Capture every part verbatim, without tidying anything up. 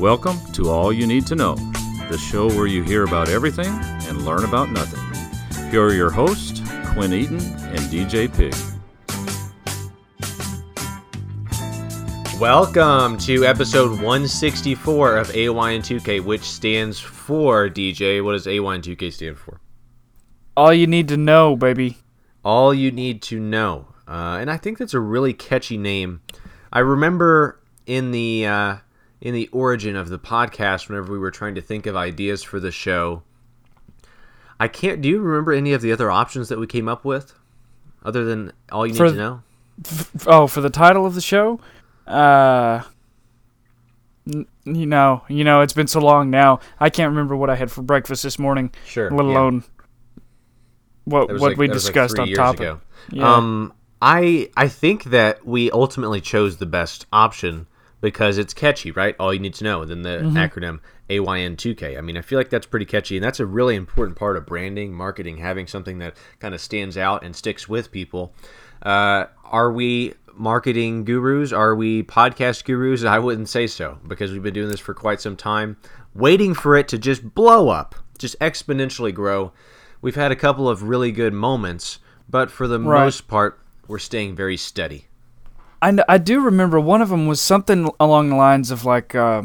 Welcome to All You Need to Know, the show where you hear about everything and learn about nothing. Here are your hosts, Quinn Eaton and D J Pig. Welcome to episode one sixty-four of A Y N two K, which stands for, D J, what does A Y N two K stand for? All you need to know, baby. All you need to know. Uh, and I think that's a really catchy name. I remember in the uh, in the origin of the podcast, whenever we were trying to think of ideas for the show, I can't. Do you remember any of the other options that we came up with, other than all you need for, to know? F- oh, for the title of the show, uh, n- you know, you know, it's been so long now. I can't remember what I had for breakfast this morning. Sure, let alone yeah. what what like, we discussed like on topic. Yeah. Um, I I think that we ultimately chose the best option because it's catchy, right? All you need to know, and then the mm-hmm. acronym A Y N two K. I mean, I feel like that's pretty catchy, and that's a really important part of branding, marketing, having something that kind of stands out and sticks with people. Uh, are we marketing gurus? Are we podcast gurus? I wouldn't say so, because we've been doing this for quite some time, waiting for it to just blow up, just exponentially grow. We've had a couple of really good moments, but for the right. most part, we're staying very steady. I, I do remember one of them was something along the lines of like uh,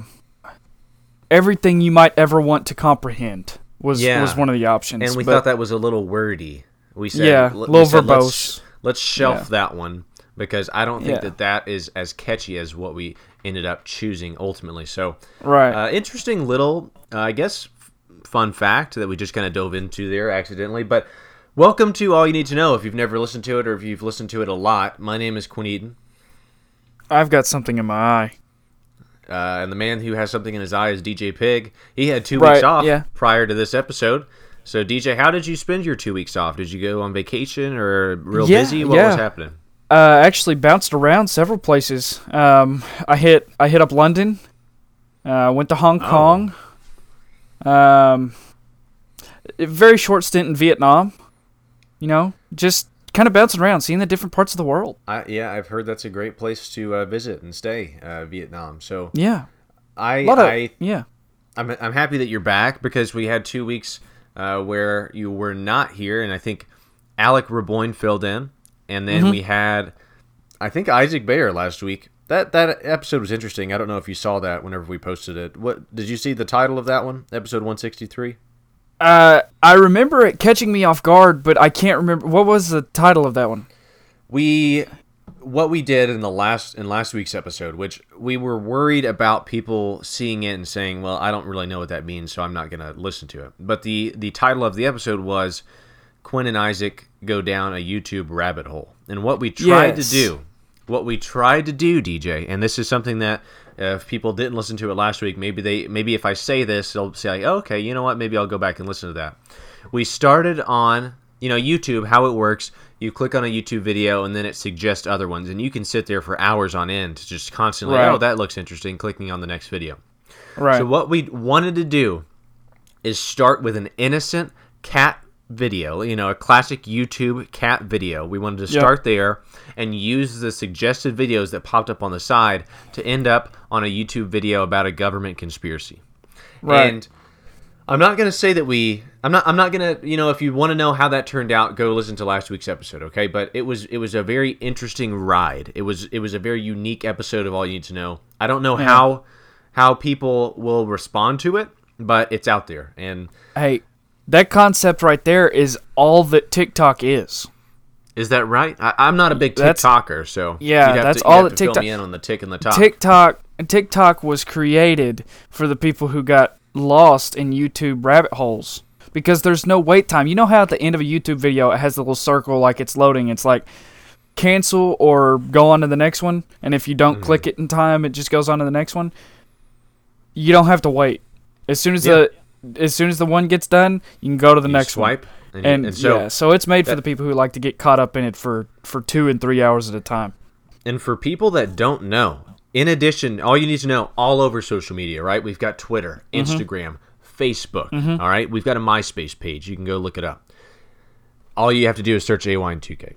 everything you might ever want to comprehend was yeah. was one of the options. And we but, thought that was a little wordy. We said, yeah, l- a little said, verbose. Let's, let's shelf yeah. that one because I don't think yeah. that that is as catchy as what we ended up choosing ultimately. So, right. uh, interesting little, uh, I guess, fun fact that we just kind of dove into there accidentally, but welcome to All You Need to Know, if you've never listened to it or if you've listened to it a lot. My name is Quinn Eaton. I've got something in my eye. Uh, and the man who has something in his eye is D J Pig. He had two right, weeks off yeah. prior to this episode. So, D J, how did you spend your two weeks off? Did you go on vacation or real yeah, busy? What yeah. was happening? Uh, actually bounced around several places. Um, I hit I hit up London. Uh, went to Hong oh. Kong. Um, a very short stint in Vietnam. You know, just kind of bouncing around, seeing the different parts of the world. I, yeah, I've heard that's a great place to uh, visit and stay, uh, Vietnam. So yeah, I, of, I yeah, I'm I'm happy that you're back because we had two weeks uh, where you were not here, and I think Alec Raboyne filled in, and then mm-hmm. we had I think Isaac Bayer last week. That that episode was interesting. I don't know if you saw that whenever we posted it. What did you see the title of that one? Episode one sixty-three. Uh, I remember it catching me off guard, but I can't remember what was the title of that one. We, what we did in the last in last week's episode, which we were worried about people seeing it and saying, "Well, I don't really know what that means, so I'm not going to listen to it." But the the title of the episode was "Quinn and Isaac Go Down a YouTube Rabbit Hole," and what we tried yes. to do, what we tried to do, D J, and this is something that. If people didn't listen to it last week, maybe they, maybe if I say this, they'll say, like, oh, okay, you know what? Maybe I'll go back and listen to that. We started on, you know, YouTube, how it works. You click on a YouTube video, and then it suggests other ones. And you can sit there for hours on end, just constantly, right. oh, that looks interesting, clicking on the next video. Right. So what we wanted to do is start with an innocent cat video, you know, a classic YouTube cat video. We wanted to start yep. there and use the suggested videos that popped up on the side to end up on a YouTube video about a government conspiracy. Right. And I'm not going to say that we I'm not I'm not going to, you know, if you want to know how that turned out, go listen to last week's episode, okay? But it was it was a very interesting ride. It was it was a very unique episode of All You Need to Know. I don't know yeah. how how people will respond to it, but it's out there. And hey, that concept right there is all that TikTok is. Is that right? I, I'm not a big TikToker, that's, so yeah, you'd have that's to, all you'd have that to TikTok. Fill me in on the tick and the top. TikTok, TikTok was created for the people who got lost in YouTube rabbit holes because there's no wait time. You know how at the end of a YouTube video it has the little circle like it's loading. It's like cancel or go on to the next one, and if you don't mm-hmm. click it in time, it just goes on to the next one. You don't have to wait. As soon as yeah. the As soon as the one gets done, you can go to the you next swipe, one. And, and, and so, yeah, so it's made that, for the people who like to get caught up in it for, for two and three hours at a time. And for people that don't know, in addition, all you need to know, all over social media, right? We've got Twitter, mm-hmm. Instagram, Facebook, mm-hmm. all right? We've got a MySpace page. You can go look it up. All you have to do is search A Y N two K.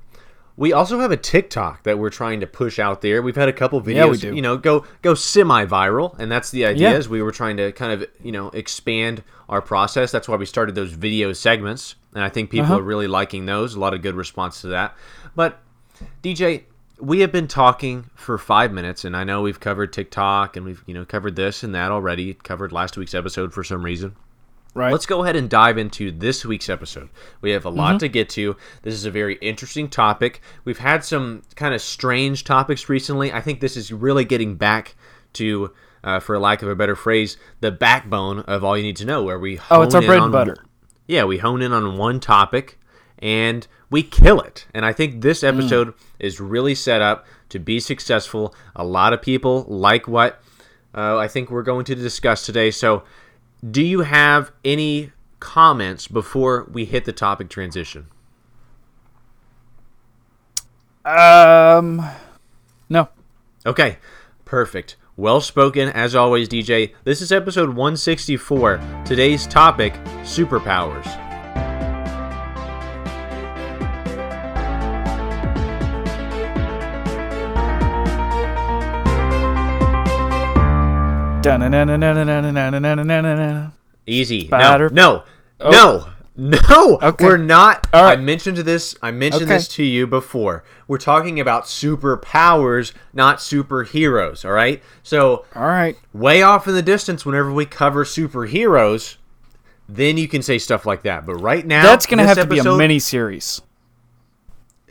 We also have a TikTok that we're trying to push out there. We've had a couple videos, yeah, we do. you know, go go semi-viral, and that's the idea. Yeah. Is we were trying to kind of, you know, expand our process. That's why we started those video segments, and I think people uh-huh. are really liking those. A lot of good response to that. But D J, we have been talking for five minutes, and I know we've covered TikTok, and we've, you know, covered this and that already. Covered last week's episode for some reason. Right. Let's go ahead and dive into this week's episode. We have a lot mm-hmm. to get to. This is a very interesting topic. We've had some kind of strange topics recently. I think this is really getting back to, uh, for lack of a better phrase, the backbone of All You Need to Know, where we hone oh, it's our in bread on, and butter. Yeah, we hone in on one topic and we kill it. And I think this episode mm. is really set up to be successful. A lot of people like what uh, I think we're going to discuss today. So, do you have any comments before we hit the topic transition? Um, no. Okay, perfect. Well spoken, as always, D J. This is episode one sixty-four. Today's topic, superpowers. Easy. No, no, oh. no, no. Okay. We're not. Right. I mentioned this. I mentioned okay. this to you before. We're talking about superpowers, not superheroes. All right. So, all right. Way off in the distance, whenever we cover superheroes, then you can say stuff like that. But right now, that's going to have episode, to be a mini series.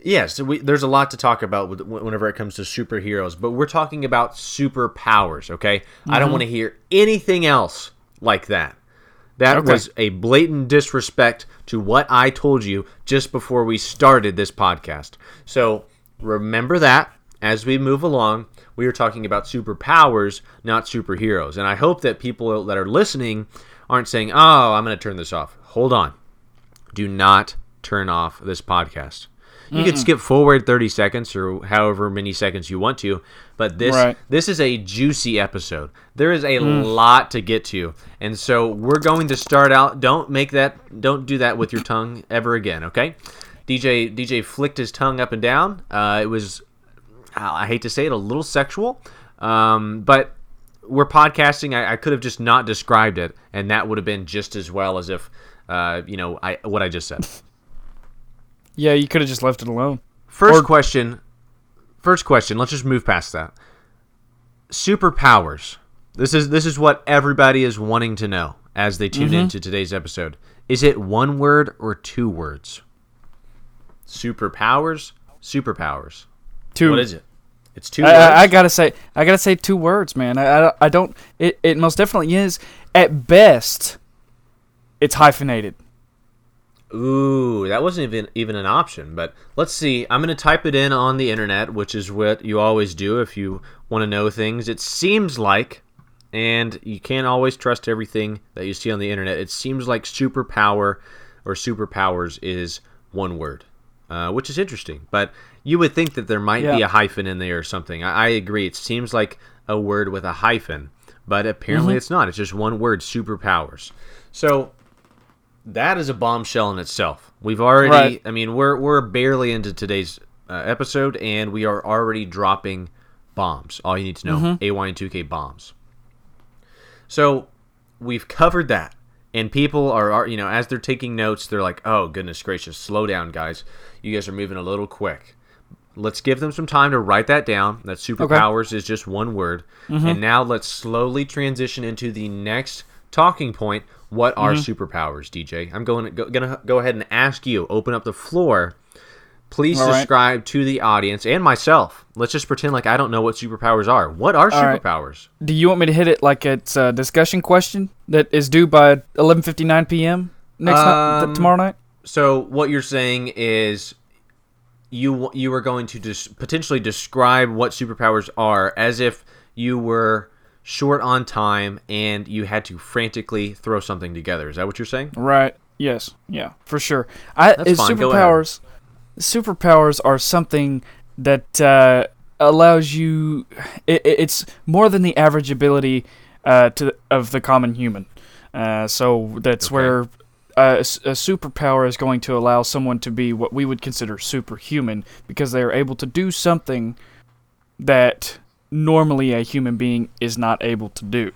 Yes, yeah, so there's a lot to talk about with, whenever it comes to superheroes, but we're talking about superpowers, okay? Mm-hmm. I don't want to hear anything else like that. That okay. was a blatant disrespect to what I told you just before we started this podcast. So remember that as we move along, we are talking about superpowers, not superheroes. And I hope that people that are listening aren't saying, oh, I'm going to turn this off. Hold on. Do not turn off this podcast. You can skip forward thirty seconds or however many seconds you want to, but this right. this is a juicy episode. There is a mm. lot to get to, and so we're going to start out. Don't make that. Don't do that with your tongue ever again. Okay, D J D J flicked his tongue up and down. Uh, it was, I hate to say it, a little sexual, um, but we're podcasting. I, I could have just not described it, and that would have been just as well as if uh, you know I what I just said. Yeah, you could have just left it alone. First or, question. First question. Let's just move past that. Superpowers. This is this is what everybody is wanting to know as they tune mm-hmm. into today's episode. Is it one word or two words? Superpowers. Superpowers. Two. What is it? It's two. I, words. I, I gotta say. I gotta say two words, man. I I, I don't. It, it most definitely is. At best, it's hyphenated. Ooh, that wasn't even even an option, but let's see. I'm going to type it in on the internet, which is what you always do if you want to know things. It seems like, and you can't always trust everything that you see on the internet, it seems like superpower or superpowers is one word, uh, which is interesting. But you would think that there might yeah. be a hyphen in there or something. I, I agree. It seems like a word with a hyphen, but apparently mm-hmm. it's not. It's just one word, superpowers. So that is a bombshell in itself. We've already, right. I mean, we're we're barely into today's uh, episode, and we are already dropping bombs. All you need to know, mm-hmm. A Y N two K bombs. So we've covered that, and people are, are, you know, as they're taking notes, they're like, oh, goodness gracious, slow down, guys. You guys are moving a little quick. Let's give them some time to write that down. That superpowers okay. is just one word. Mm-hmm. And now let's slowly transition into the next talking point. What are mm-hmm. superpowers, D J? I'm going to go, gonna go ahead and ask you, open up the floor. Please All describe right. to the audience and myself. Let's just pretend like I don't know what superpowers are. What are All superpowers? Right. Do you want me to hit it like it's a discussion question that is due by eleven fifty-nine p.m. next um, night, tomorrow night? So what you're saying is you you are going to dis- potentially describe what superpowers are as if you were short on time, and you had to frantically throw something together. Is that what you're saying? Right. Yes. Yeah. For sure. I, That's fine. Superpowers. Superpowers are something that uh, allows you. It, it's more than the average ability uh, to of the common human. Uh, so that's okay. where uh, a, a superpower is going to allow someone to be what we would consider superhuman because they are able to do something that normally a human being is not able to do.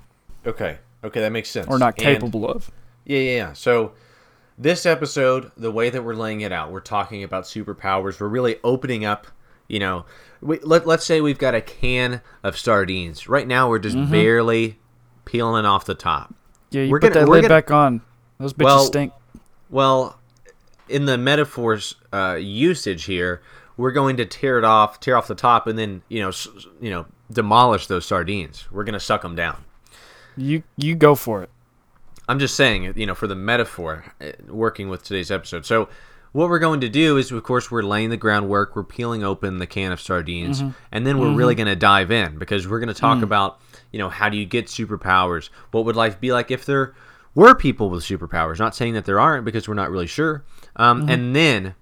Okay. Okay, that makes sense. Or not capable and, of. Yeah, yeah, yeah. So this episode, the way that we're laying it out, we're talking about superpowers. We're really opening up, you know, we, let, let's say we've got a can of sardines. Right now, we're just mm-hmm. barely peeling off the top. Yeah, you we're put gonna, that lid gonna, back on. Those bitches well, stink. Well, in the metaphor's uh, usage here, we're going to tear it off, tear off the top, and then, you know, s- you know, demolish those sardines. We're going to suck them down. You you go for it. I'm just saying, you know, for the metaphor, working with today's episode. So what we're going to do is, of course, we're laying the groundwork. We're peeling open the can of sardines. Mm-hmm. And then we're mm-hmm. really going to dive in because we're going to talk mm. about, you know, how do you get superpowers? What would life be like if there were people with superpowers? Not saying that there aren't because we're not really sure. Um, mm-hmm. And then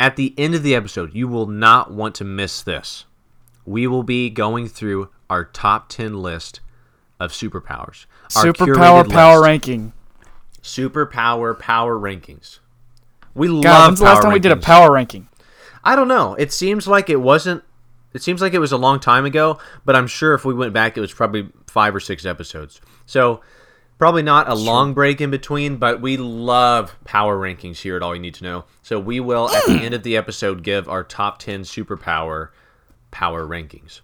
at the end of the episode, you will not want to miss this. We will be going through our top ten list of superpowers. Superpower power ranking. Superpower power rankings. We love power rankings. When's the last time we did a power ranking? I don't know. It seems like it wasn't. It seems like it was a long time ago, but I'm sure if we went back, it was probably five or six episodes. So probably not a long break in between, but we love power rankings here at All You Need to Know. So we will, at the end of the episode, give our top ten superpower power rankings.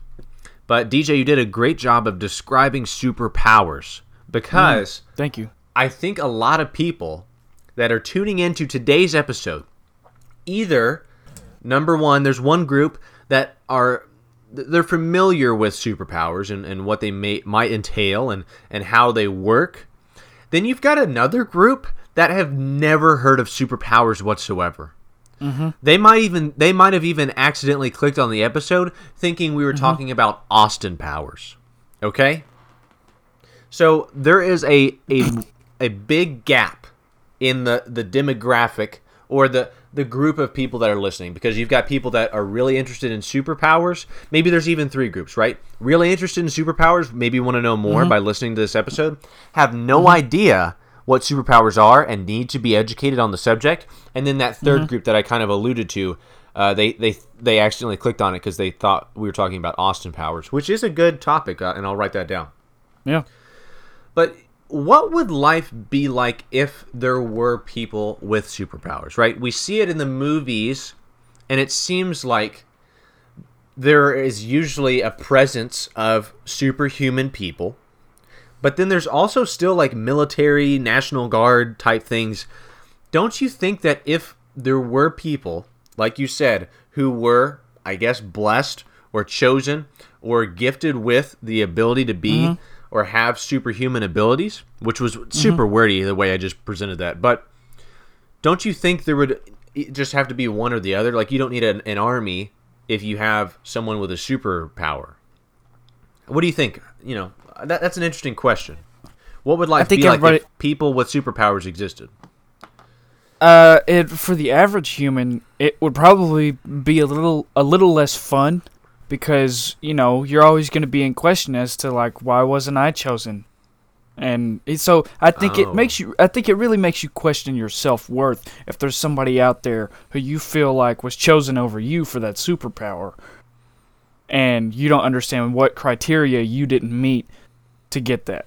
But, D J, you did a great job of describing superpowers because mm, thank you. I think a lot of people that are tuning into today's episode, either, number one, there's one group that are they're familiar with superpowers and, and what they may, might entail and, and how they work. Then you've got another group that have never heard of superpowers whatsoever. Mm-hmm. They might even they might have even accidentally clicked on the episode thinking we were mm-hmm. talking about Austin Powers. Okay? So there is a a, a big gap in the, the demographic or the, the group of people that are listening because you've got people that are really interested in superpowers. Maybe there's even three groups, right? Really interested in superpowers, maybe want to know more mm-hmm. by listening to this episode, have no mm-hmm. idea what superpowers are and need to be educated on the subject. And then that third mm-hmm. group that I kind of alluded to, uh, they they they accidentally clicked on it because they thought we were talking about Austin Powers, which is a good topic, uh, and I'll write that down. Yeah. But what would life be like if there were people with superpowers, right? We see it in the movies, and it seems like there is usually a presence of superhuman people. But then there's also still like military, National Guard type things. Don't you think that if there were people, like you said, who were, I guess, blessed or chosen or gifted with the ability to be mm-hmm. or have superhuman abilities, which was super mm-hmm. wordy the way I just presented that, but don't you think there would just have to be one or the other? Like you don't need an, an army if you have someone with a superpower. What do you think? You know, that, that's an interesting question. What would life be like if people with superpowers existed? Uh, it, for the average human, it would probably be a little a little less fun because, you know, you're always going to be in question as to, like, why wasn't I chosen? And so I think oh. it makes you, I think it really makes you question your self-worth if there's somebody out there who you feel like was chosen over you for that superpower. And you don't understand what criteria you didn't meet to get that.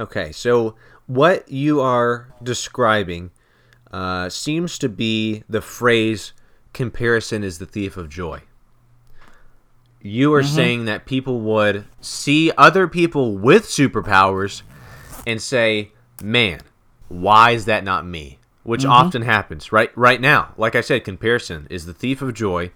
Okay, so what you are describing uh, seems to be the phrase, comparison is the thief of joy. You are mm-hmm. saying that people would see other people with superpowers and say, man, why is that not me? Which mm-hmm. often happens right right now. Like I said, comparison is the thief of joy.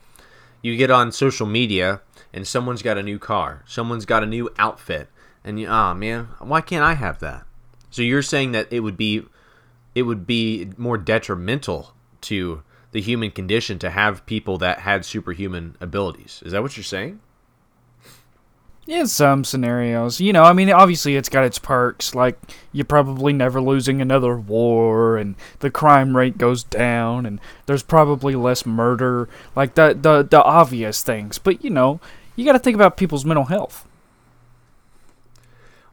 You get on social media, and someone's got a new car. Someone's got a new outfit. And, you, oh, man, why can't I have that? So you're saying that it would be it would be more detrimental to the human condition to have people that had superhuman abilities. Is that what you're saying? In some scenarios. You know, I mean, obviously it's got its perks. Like, you're probably never losing another war, and the crime rate goes down, and there's probably less murder. Like, the the, the obvious things. But, you know, you got to think about people's mental health.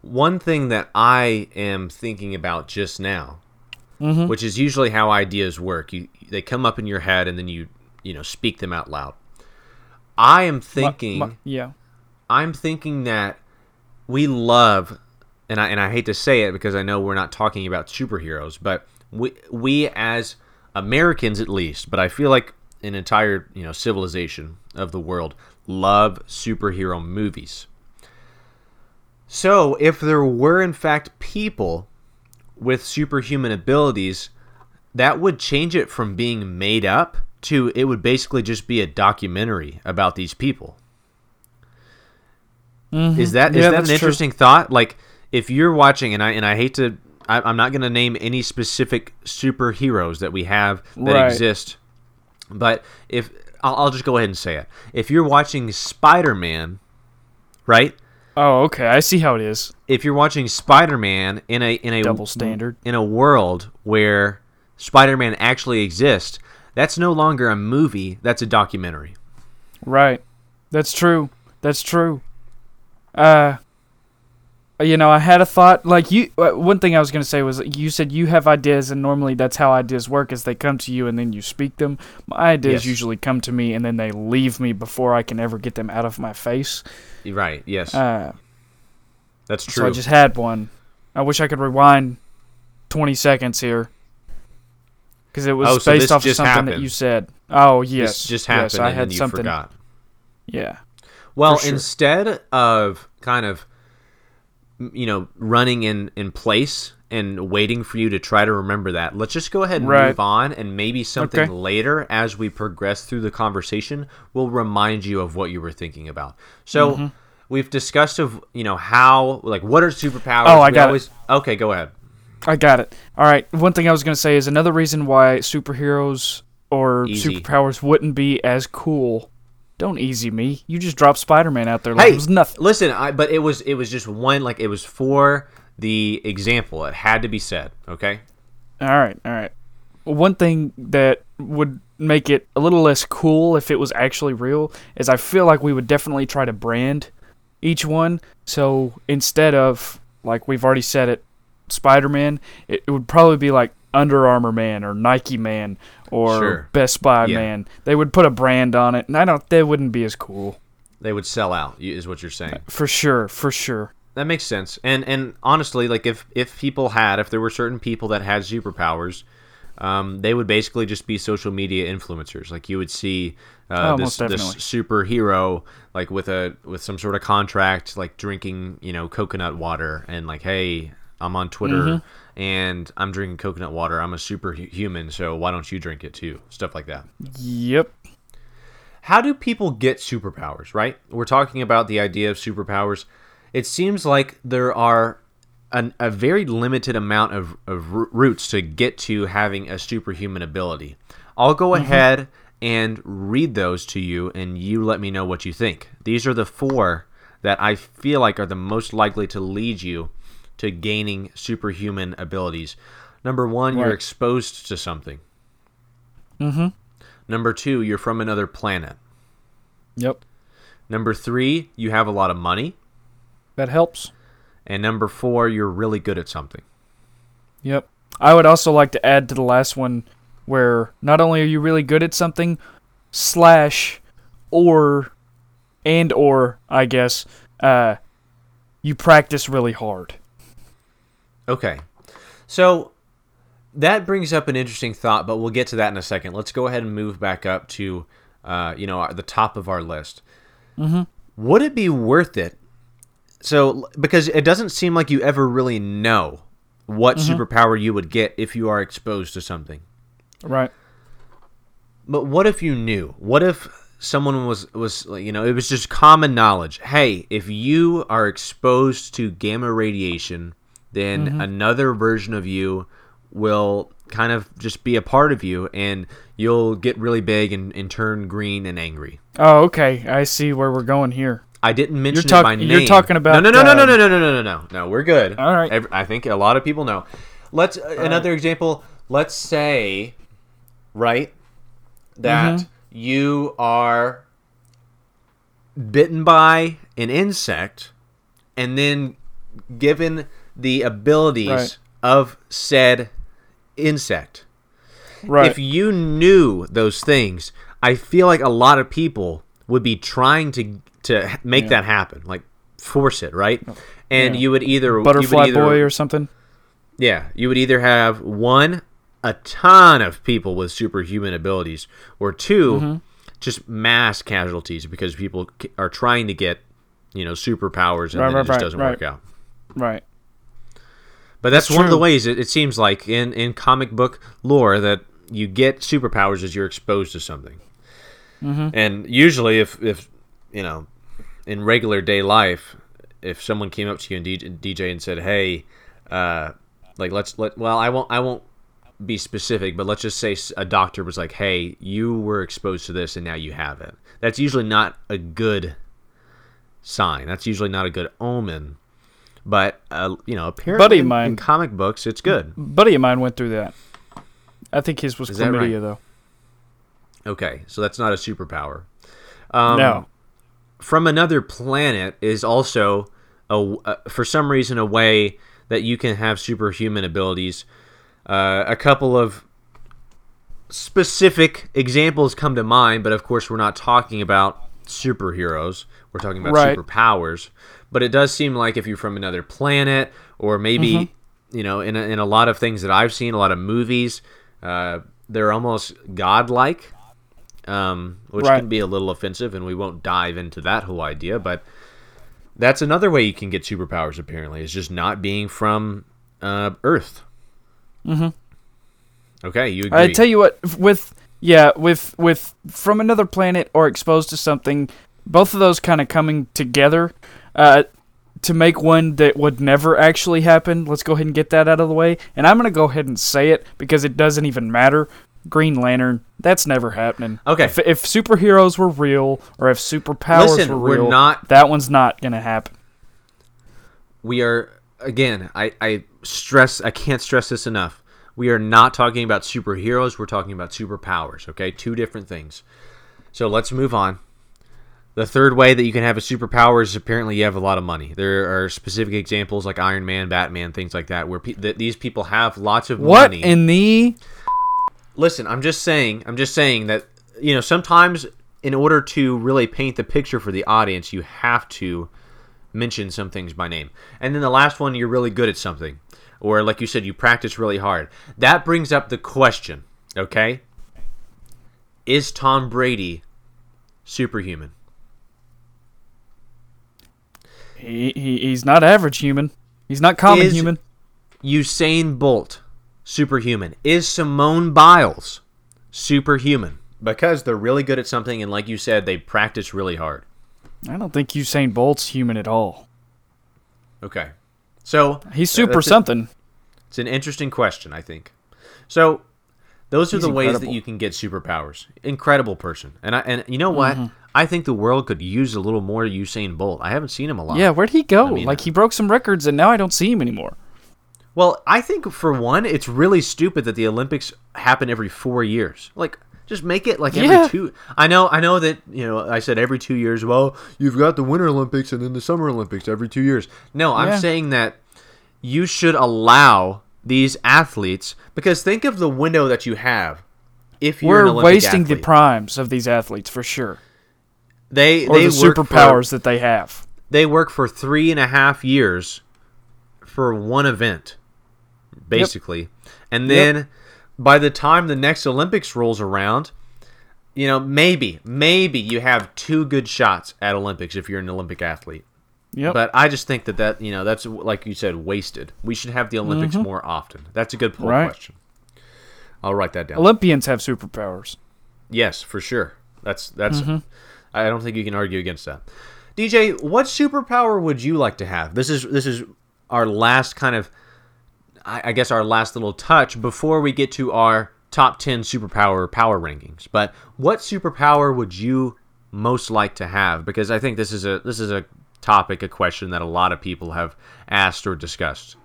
One thing that I am thinking about just now mm-hmm. which is usually how ideas work. You they come up in your head and then you you know speak them out loud. I am thinking, my, my, yeah, I'm thinking that we love, and I and I hate to say it because I know we're not talking about superheroes, but we we as Americans at least, but I feel like an entire you know civilization of the world love superhero movies. So if there were in fact people with superhuman abilities, that would change it from being made up to it would basically just be a documentary about these people. Mm-hmm. Is that is yeah, that an interesting true. thought? Like if you're watching, and I and I hate to, I, I'm not going to name any specific superheroes that we have that right. exist, but if I'll, I'll just go ahead and say it, if you're watching Spider-Man, right? Oh, okay. I see how it is. If you're watching Spider-Man in a in a double standard in a world where Spider-Man actually exists, that's no longer a movie. That's a documentary. Right. That's true. That's true. Uh, you know, I had a thought. Like you, one thing I was gonna say was you said you have ideas, and normally that's how ideas work: is they come to you and then you speak them. My ideas yes. usually come to me and then they leave me before I can ever get them out of my face. Right, yes. Uh, that's true. So I just had one. I wish I could rewind twenty seconds here. Because it was oh, based so off of something happened. that you said. Oh, yes. This just happened yes, I and had you something. forgot. Yeah. Well, sure. Instead of kind of, you know, running in, in place and waiting for you to try to remember that, let's just go ahead and right. move on, and maybe something okay. later as we progress through the conversation will remind you of what you were thinking about. So mm-hmm. we've discussed of, you know, how, like, what are superpowers? Oh, I we got always, it. Okay, go ahead. I got it. All right. One thing I was going to say is another reason why superheroes or easy. superpowers wouldn't be as cool. Don't easy me. You just dropped Spider-Man out there like hey, it was nothing. Listen, I, but it was it was just one, like, it was for the example. It had to be said, okay? All right, all right. One thing that would make it a little less cool if it was actually real is I feel like we would definitely try to brand each one. So instead of, like we've already said it, Spider-Man, it, it would probably be like Under Armour Man or Nike Man or sure. Best Buy yeah. Man. They would put a brand on it, and I don't. They wouldn't be as cool. They would sell out, is what you're saying. For sure, for sure. That makes sense. And and honestly, like if, if people had, if there were certain people that had superpowers, um, they would basically just be social media influencers. Like you would see uh, oh, this this superhero like with a with some sort of contract, like drinking you know coconut water, and like, hey, I'm on Twitter mm-hmm. and I'm drinking coconut water. I'm a superhuman, so why don't you drink it too? Stuff like that. Yep. How do people get superpowers, right? We're talking about the idea of superpowers. It seems like there are an, a very limited amount of, of routes to get to having a superhuman ability. I'll go mm-hmm. ahead and read those to you, and you let me know what you think. These are the four that I feel like are the most likely to lead you to gaining superhuman abilities. Number one, right. you're exposed to something. Mm-hmm. Number two, you're from another planet. Yep. Number three, you have a lot of money. That helps. And number four, you're really good at something. Yep. I would also like to add to the last one where not only are you really good at something, slash, or, and or, I guess, uh, you practice really hard. Okay. So that brings up an interesting thought, but we'll get to that in a second. Let's go ahead and move back up to, uh, you know, the top of our list. Mm-hmm. Would it be worth it? So, because it doesn't seem like you ever really know what mm-hmm. superpower you would get if you are exposed to something. Right. But what if you knew? What if someone was, was, you know, it was just common knowledge. Hey, if you are exposed to gamma radiation, then mm-hmm. another version of you will kind of just be a part of you, and you'll get really big and, and turn green and angry. Oh, okay. I see where we're going here. I didn't mention you're talk- my name. You're talking about... No, no, no, no, no, no, no, no, no, no. No, we're good. All right. I think a lot of people know. Let's uh, another right. example. Let's say, right, that mm-hmm. you are bitten by an insect and then given the abilities right. of said insect. Right. If you knew those things, I feel like a lot of people would be trying to to make yeah. that happen, like force it, right? And yeah. you would either butterfly you would either, boy or something. Yeah, you would either have one, a ton of people with superhuman abilities, or two, mm-hmm. just mass casualties because people are trying to get, you know, superpowers, and right, then right, it just right, doesn't right. work out. Right. But that's, that's one true. of the ways it, it seems like in, in comic book lore that you get superpowers as you're exposed to something. Mm-hmm. And usually if, if, you know, in regular day life, if someone came up to you and D J and said, hey, uh, like let's let, well, I won't, I won't be specific, but let's just say a doctor was like, hey, you were exposed to this and now you have it. That's usually not a good sign. That's usually not a good omen. But, uh, you know, apparently in, in comic books, it's good. Buddy of mine went through that. I think his was chlamydia, right? though. Okay, so that's not a superpower. Um, no. From another planet is also, a, uh, for some reason, a way that you can have superhuman abilities. Uh, a couple of specific examples come to mind, but of course we're not talking about superheroes. We're talking about right. superpowers. But it does seem like if you're from another planet, or maybe, mm-hmm. you know, in a, in a lot of things that I've seen, a lot of movies, uh, they're almost godlike, um, which right. can be a little offensive, and we won't dive into that whole idea. But that's another way you can get superpowers, apparently, is just not being from uh, Earth. Mm-hmm. Okay, you agree. I tell you what, with, yeah, with, with from another planet or exposed to something, both of those kind of coming together Uh, to make one that would never actually happen. Let's go ahead and get that out of the way. And I'm going to go ahead and say it because it doesn't even matter. Green Lantern, that's never happening. Okay. If, if superheroes were real or if superpowers Listen, were real, we're not, that one's not going to happen. We are, again, I, I stress, I can't stress this enough. We are not talking about superheroes. We're talking about superpowers, okay? Two different things. So let's move on. The third way that you can have a superpower is apparently you have a lot of money. There are specific examples like Iron Man, Batman, things like that, where pe- that these people have lots of what money. What in the... Listen, I'm just saying, I'm just saying that, you know, sometimes in order to really paint the picture for the audience, you have to mention some things by name. And then the last one, you're really good at something. Or like you said, you practice really hard. That brings up the question, okay? Is Tom Brady superhuman? He, he he's not average human. He's not common is human. Usain Bolt, superhuman. Is Simone Biles superhuman? Because they're really good at something, and like you said, they practice really hard. I don't think Usain Bolt's human at all. Okay. So he's super something. A, it's an interesting question, I think. So those he's are the incredible. ways that you can get superpowers. Incredible person. And I and you know what? Mm-hmm. I think the world could use a little more Usain Bolt. I haven't seen him a lot. Yeah, where'd he go? I mean, like, he broke some records, and now I don't see him anymore. Well, I think, for one, it's really stupid that the Olympics happen every four years. Like, just make it, like, every yeah. two. I know I know that, you know, I said every two years, well, you've got the Winter Olympics and then the Summer Olympics every two years. No, I'm yeah. saying that you should allow these athletes, because think of the window that you have if you're We're an Olympic wasting athlete. The primes of these athletes, for sure. They, or they the superpowers for, that they have. They work for three and a half years for one event, basically. Yep. And then yep. by the time the next Olympics rolls around, you know, maybe, maybe you have two good shots at Olympics if you're an Olympic athlete. Yep. But I just think that, that, you know, that's, like you said, wasted. We should have the Olympics mm-hmm. more often. That's a good poll right. question. I'll write that down. Olympians have superpowers. Yes, for sure. That's that's. Mm-hmm. I don't think you can argue against that. D J, what superpower would you like to have? This is this is our last kind of, I guess, our last little touch before we get to our top ten superpower power rankings. But what superpower would you most like to have? Because I think this is a this is a topic, a question that a lot of people have asked or discussed.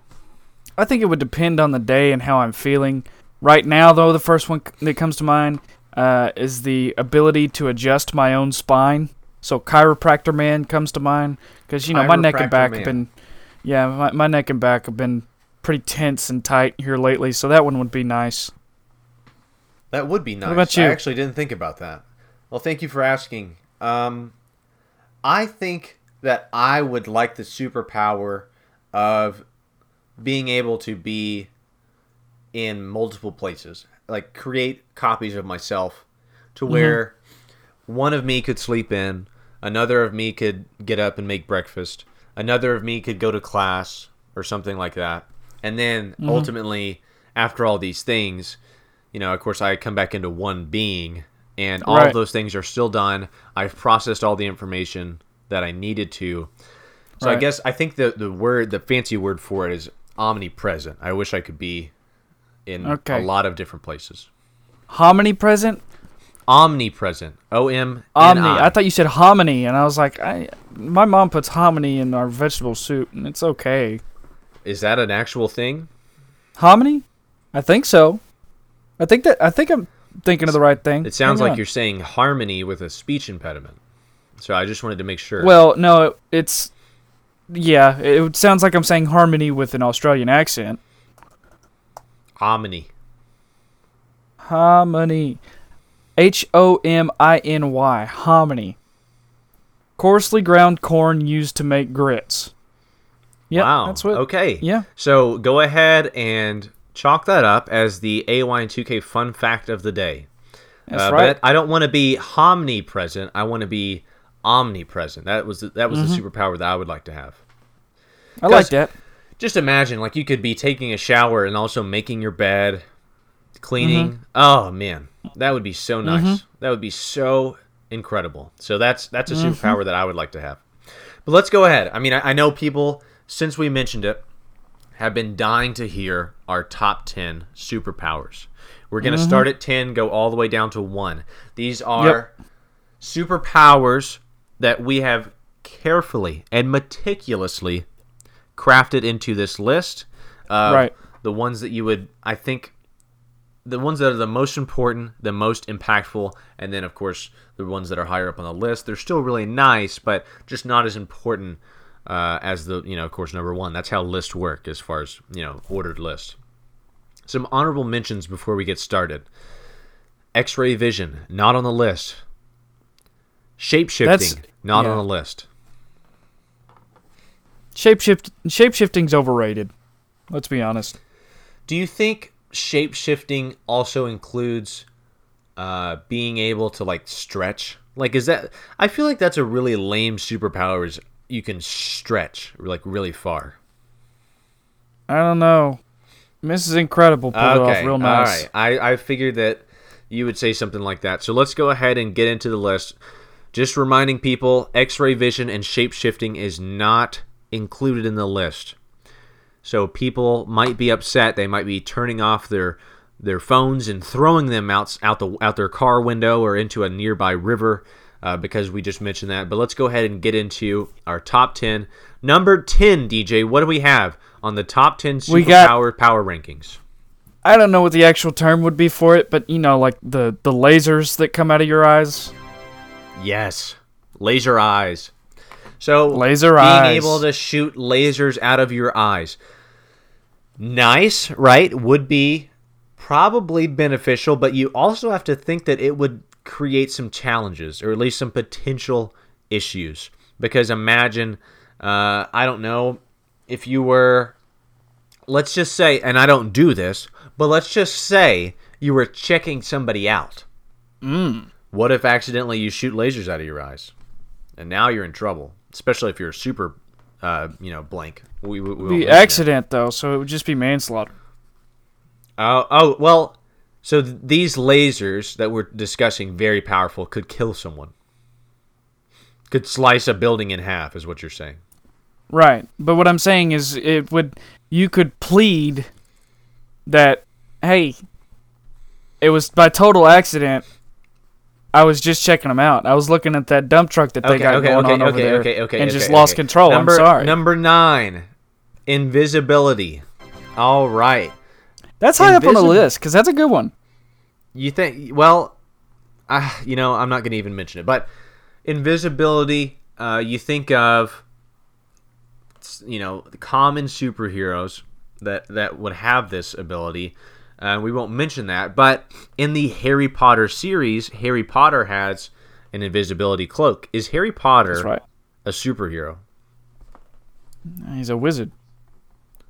I think it would depend on the day and how I'm feeling. Right now, though, the first one that comes to mind Uh, is the ability to adjust my own spine. So chiropractor man comes to mind because, you know, my neck and back man. have been, yeah, my, my neck and back have been pretty tense and tight here lately, so that one would be nice. That would be nice. What about you? I actually didn't think about that. Well, thank you for asking. Um, I think that I would like the superpower of being able to be in multiple places, like create copies of myself to where mm-hmm. one of me could sleep in, another of me could get up and make breakfast, another of me could go to class or something like that. And then mm-hmm. ultimately, after all these things, you know, of course, I come back into one being, and all right. of those things are still done. I've processed all the information that I needed to. So right. I guess I think the, the word, the fancy word for it is omnipresent. I wish I could be in okay. a lot of different places. Omnipresent? Omnipresent. O M N I. Omni. I thought you said hominy, and I was like, I, my mom puts hominy in our vegetable soup, and it's okay. Is that an actual thing? Hominy? I think so. I think that I think I'm thinking of the right thing. It sounds Hang like on. You're saying harmony with a speech impediment. So I just wanted to make sure. Well, no, it, it's yeah. It sounds like I'm saying harmony with an Australian accent. Hominy. Hominy. H O M I N Y. Hominy. Coarsely ground corn used to make grits. Yeah, wow. That's what. Okay. Yeah. So go ahead and chalk that up as the A Y N two K fun fact of the day. That's uh, right. But I don't want to be omnipresent. I want to be omnipresent. That was the, that was mm-hmm. the superpower that I would like to have. I like that. Just imagine, like, you could be taking a shower and also making your bed, cleaning. Mm-hmm. Oh man, that would be so nice. Mm-hmm. That would be so incredible. So that's that's a mm-hmm. superpower that I would like to have. But let's go ahead. I mean, I, I know people, since we mentioned it, have been dying to hear our top ten superpowers. We're going to mm-hmm. start at ten, go all the way down to one. These are yep. superpowers that we have carefully and meticulously crafted into this list. Uh, right. The ones that you would, I think, the ones that are the most important, the most impactful, and then, of course, the ones that are higher up on the list. They're still really nice, but just not as important Uh, as the, you know, of course, number one. That's how lists work as far as, you know, ordered lists. Some honorable mentions before we get started. X-ray vision, not on the list. Shape-shifting, That's, not yeah. on the list. Shape-shift, shape-shifting's overrated. Let's be honest. Do you think shape-shifting also includes uh, being able to, like, stretch? Like, is that... I feel like that's a really lame superpower is... You can stretch, like, really far. I don't know. Missus Incredible put okay. it off real nice. All right. I, I figured that you would say something like that. So let's go ahead and get into the list. Just reminding people, X-ray vision and shape-shifting is not included in the list. So people might be upset. They might be turning off their their phones and throwing them out, out, the, out their car window or into a nearby river. Uh, because we just mentioned that. But let's go ahead and get into our top ten. Number ten, D J, what do we have on the top ten superpower power rankings? I don't know what the actual term would be for it, but, you know, like the, the lasers that come out of your eyes. Yes, laser eyes. So laser being eyes. Able to shoot lasers out of your eyes. Nice, right? Would be probably beneficial, but you also have to think that it would create some challenges, or at least some potential issues, because imagine uh I don't know, if you were, let's just say, and I don't do this, but let's just say you were checking somebody out. mm. What if accidentally you shoot lasers out of your eyes, and now you're in trouble, especially if you're a super uh you know blank we, we, we the accident that. Though, so it would just be manslaughter. Uh, oh well So th- these lasers that we're discussing, very powerful, could kill someone. Could slice a building in half, is what you're saying. Right. But what I'm saying is, it would, you could plead that, hey, it was by total accident. I was just checking them out. I was looking at that dump truck that they okay, got okay, going okay, on okay, over okay, there okay, okay, and okay, just okay, lost okay. control. Number, I'm sorry. Number nine, invisibility. All right. That's high Invisible. Up on the list, because that's a good one. You think? Well, I, you know, I'm not going to even mention it. But invisibility, uh, you think of, you know, the common superheroes that that would have this ability. Uh, we won't mention that, but in the Harry Potter series, Harry Potter has an invisibility cloak. Is Harry Potter That's right. a superhero? He's a wizard.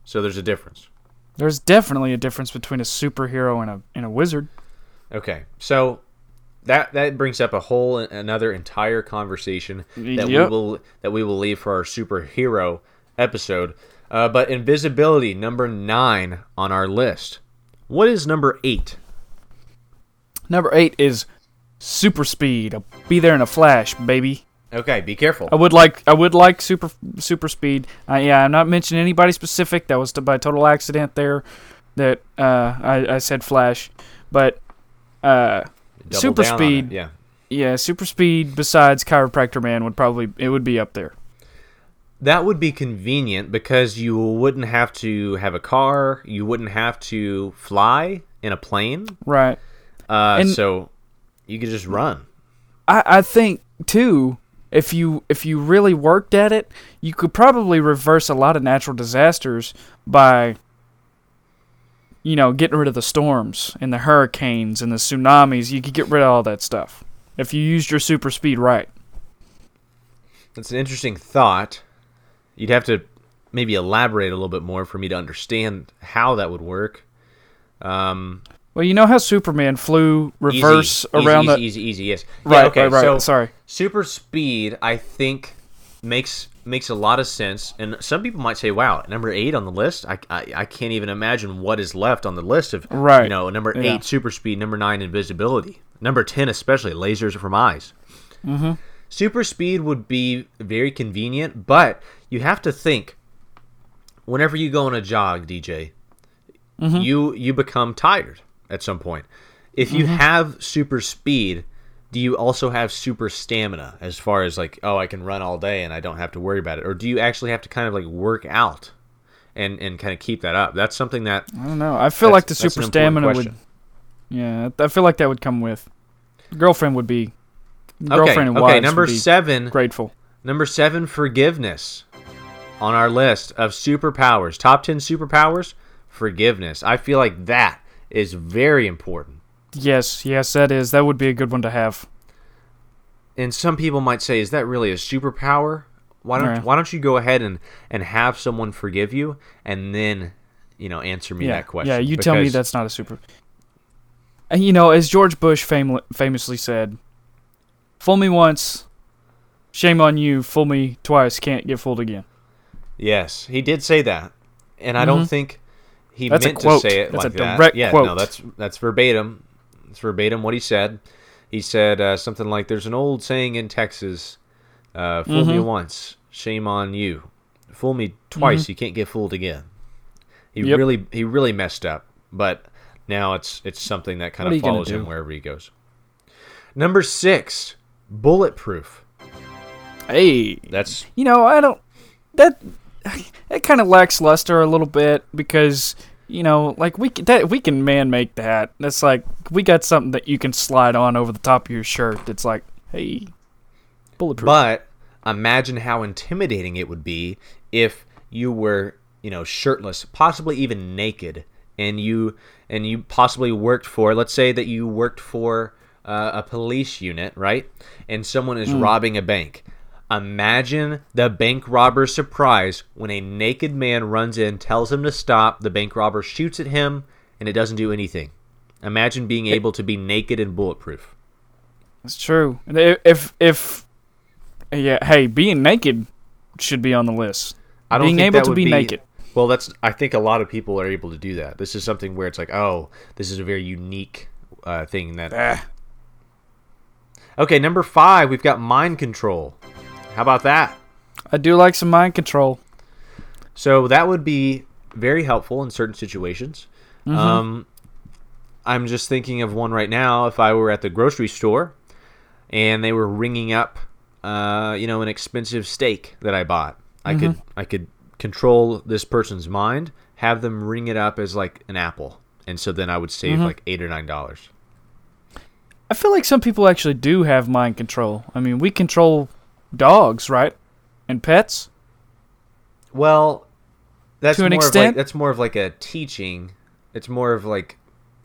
So there's a difference. There's definitely a difference between a superhero and a and a wizard. Okay, so that that brings up a whole another entire conversation that yep. we will that we will leave for our superhero episode. Uh, but invisibility, number nine on our list. What is number eight? Number eight is super speed. I'll be there in a flash, baby. Okay, be careful. I would like I would like super super speed. Uh, yeah, I'm not mentioning anybody specific. That was by total accident there that uh, I, I said flash. But uh, super speed. Yeah. Yeah, super speed besides Chiropractor Man would probably, it would be up there. That would be convenient because you wouldn't have to have a car. You wouldn't have to fly in a plane. Right. Uh, and so you could just run. I, I think, too... If you if you really worked at it, you could probably reverse a lot of natural disasters by, you know, getting rid of the storms and the hurricanes and the tsunamis. You could get rid of all that stuff if you used your super speed right. That's an interesting thought. You'd have to maybe elaborate a little bit more for me to understand how that would work. Um, well, you know how Superman flew reverse easy, around easy, the... Easy, easy, easy, yes. Right, yeah, okay, right, right. So, sorry. Super speed, I think, makes makes a lot of sense. And some people might say, wow, number eight on the list? I, I, I can't even imagine what is left on the list of, right. you know, number yeah. eight, super speed, number nine, invisibility. Number ten, especially, lasers from eyes. Mm-hmm. Super speed would be very convenient, but you have to think, whenever you go on a jog, D J, mm-hmm. you you become tired. At some point, if you mm-hmm. have super speed, do you also have super stamina as far as like, oh, I can run all day and I don't have to worry about it? Or do you actually have to kind of like work out and, and kind of keep that up? That's something that I don't know. I feel like the super stamina would, yeah, I feel like that would come with girlfriend would be girlfriend and wives. Okay, number seven, grateful. Number seven, forgiveness on our list of superpowers. Top ten superpowers, forgiveness. I feel like that is very important. Yes, yes, that is. That would be a good one to have. And some people might say, is that really a superpower? Why don't right. why don't you go ahead and, and have someone forgive you and then, you know, answer me yeah. that question. Yeah, you because... tell me that's not a super... And, you know, as George Bush fam- famously said, fool me once, shame on you, fool me twice, can't get fooled again. Yes, he did say that. And mm-hmm. I don't think... He that's meant to say it that's like that. That's a direct that. Yeah, quote. No, that's that's verbatim. It's verbatim what he said. He said uh, something like, "There's an old saying in Texas: uh, fool mm-hmm. me once, shame on you. Fool me twice, mm-hmm. you can't get fooled again." He yep. really, he really messed up. But now it's it's something that kind what of follows him wherever he goes. Number six, bulletproof. Hey, that's you know I don't that. It kind of lacks luster a little bit because, you know, like we that we can man make that. That's like we got something that you can slide on over the top of your shirt. That's like, hey, bulletproof. But imagine how intimidating it would be if you were, you know, shirtless, possibly even naked, and you and you possibly worked for. Let's say that you worked for uh, a police unit, right? And someone is mm. robbing a bank. Imagine the bank robber's surprise when a naked man runs in, tells him to stop, the bank robber shoots at him, and it doesn't do anything. Imagine being able to be naked and bulletproof. That's true. If, if, yeah, hey, being naked should be on the list. I don't being think able that to would be, be naked. Well, that's. I think a lot of people are able to do that. This is something where it's like, oh, this is a very unique uh, thing that. Ah. Okay, number five, we've got mind control. How about that? I do like some mind control. So that would be very helpful in certain situations. Mm-hmm. Um, I'm just thinking of one right now. If I were at the grocery store and they were ringing up, uh, you know, an expensive steak that I bought, I mm-hmm. could I could control this person's mind, have them ring it up as like an apple, and so then I would save mm-hmm. like eight or nine dollars. I feel like some people actually do have mind control. I mean, we control. Dogs, right? And pets? Well, that's to an more extent. Of like, that's more of like a teaching. It's more of like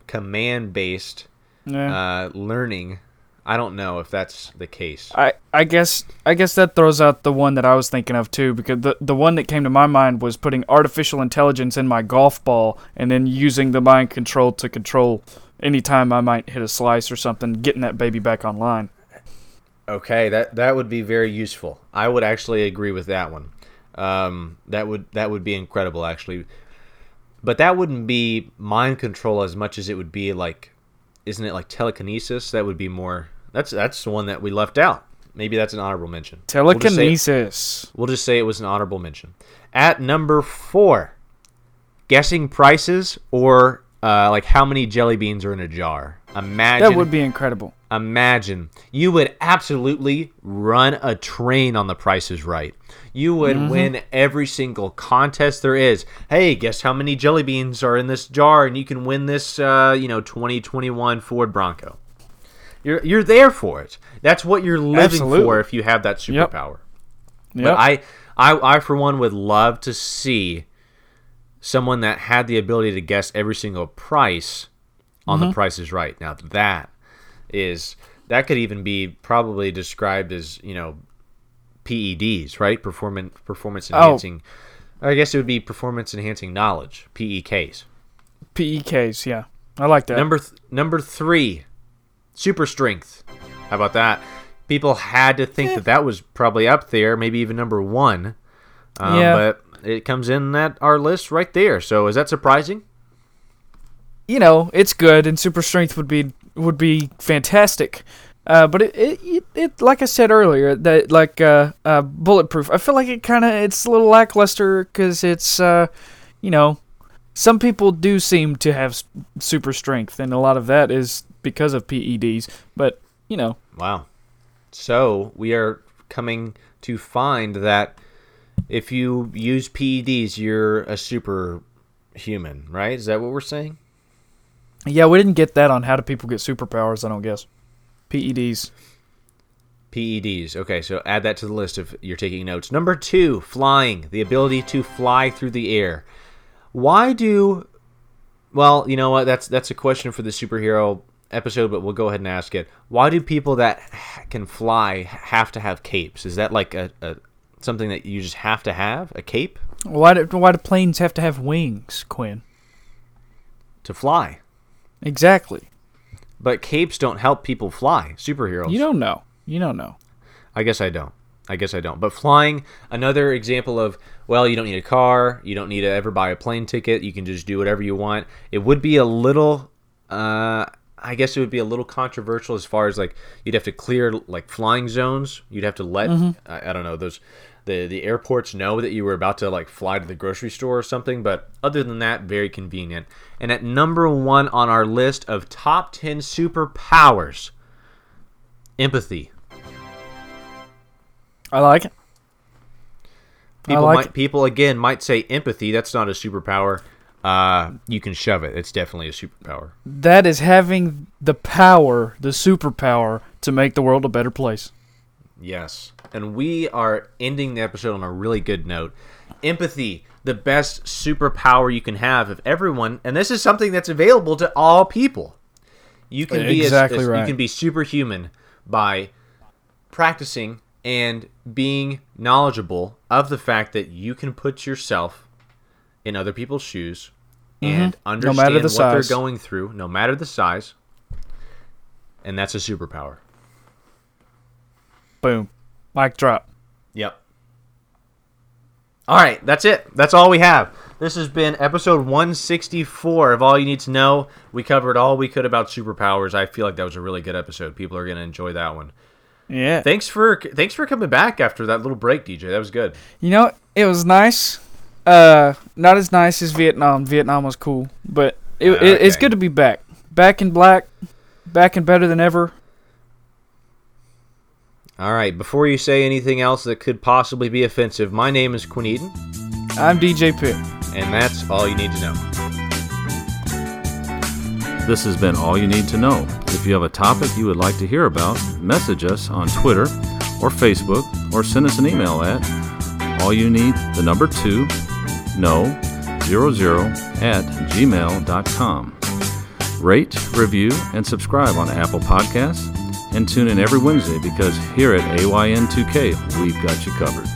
command-based yeah. uh, learning. I don't know if that's the case. I, I guess I guess that throws out the one that I was thinking of too, because the, the one that came to my mind was putting artificial intelligence in my golf ball and then using the mind control to control any time I might hit a slice or something, getting that baby back online. Okay, that that would be very useful. I would actually agree with that one. Um, that would that would be incredible, actually. But that wouldn't be mind control as much as it would be like, isn't it like telekinesis? That would be more. That's that's the one that we left out. Maybe that's an honorable mention. Telekinesis. We'll just say, we'll just say it was an honorable mention. At number four, guessing prices or uh, like how many jelly beans are in a jar. Imagine that would be incredible. Imagine you would absolutely run a train on The Price Is Right. You would mm-hmm. win every single contest there is. Hey, guess how many jelly beans are in this jar, and you can win this, uh, you know, twenty twenty-one Ford Bronco. You're you're there for it. That's what you're living absolutely. For if you have that superpower. Yep. Yep. But I, I, I for one would love to see someone that had the ability to guess every single price on mm-hmm. The Price Is Right. Now that. Is that could even be probably described as, you know, P E Ds, right? Performance performance enhancing. Oh. I guess it would be performance enhancing knowledge, P E Ks. P E Ks, yeah, I like that. Number th- number three, super strength. How about that? People had to think eh. that that was probably up there, maybe even number one. Um, yeah, but it comes in that our list right there. So is that surprising? You know, it's good, and super strength would be. Would be fantastic, uh, but it, it it like I said earlier, that like uh, uh, bulletproof. I feel like it kind of it's a little lackluster because it's uh, you know, some people do seem to have super strength, and a lot of that is because of P E Ds. But you know, wow. So we are coming to find that if you use P E Ds, you're a superhuman, right? Is that what we're saying? Yeah, we didn't get that on how do people get superpowers, I don't guess. P E Ds. P E Ds. Okay, so add that to the list if you're taking notes. Number two, flying. The ability to fly through the air. Why do... Well, you know what? That's that's a question for the superhero episode, but we'll go ahead and ask it. Why do people that can fly have to have capes? Is that like a, a something that you just have to have? A cape? Why do, why do planes have to have wings, Quinn? To fly. Exactly. But capes don't help people fly. Superheroes. You don't know. You don't know. I guess I don't. I guess I don't. But flying, another example of, well, you don't need a car. You don't need to ever buy a plane ticket. You can just do whatever you want. It would be a little, uh, I guess it would be a little controversial as far as like, you'd have to clear like flying zones. You'd have to let, mm-hmm. I, I don't know, those, the, the airports know that you were about to like fly to the grocery store or something. But other than that, very convenient. And at number one on our list of top ten superpowers, empathy. I like it. People, like might, it. people again, might say empathy. That's not a superpower. Uh, you can shove it. It's definitely a superpower. That is having the power, the superpower, to make the world a better place. Yes. And we are ending the episode on a really good note. Empathy, the best superpower you can have if everyone, and this is something that's available to all people. You can be exactly as, as, right. You can be superhuman by practicing and being knowledgeable of the fact that you can put yourself in other people's shoes mm-hmm. and understand no matter the what size. They're going through, no matter the size. And that's a superpower. Boom. Mic drop. Yep. All right, that's it. That's all we have. This has been episode one sixty-four of All You Need to Know. We covered all we could about superpowers. I feel like that was a really good episode. People are going to enjoy that one. Yeah. Thanks for thanks for coming back after that little break, D J. That was good. You know, it was nice. Uh, not as nice as Vietnam. Vietnam was cool, but it, uh, okay. it, it's good to be back. Back in black. Back and better than ever. All right, before you say anything else that could possibly be offensive, my name is Quinn Eaton. I'm D J Pig. And that's All You Need to Know. This has been All You Need to Know. If you have a topic you would like to hear about, message us on Twitter or Facebook or send us an email at all you need the number two know at gmail dot com. Rate, review, and subscribe on Apple Podcasts, and tune in every Wednesday because here at A Y N two K, we've got you covered.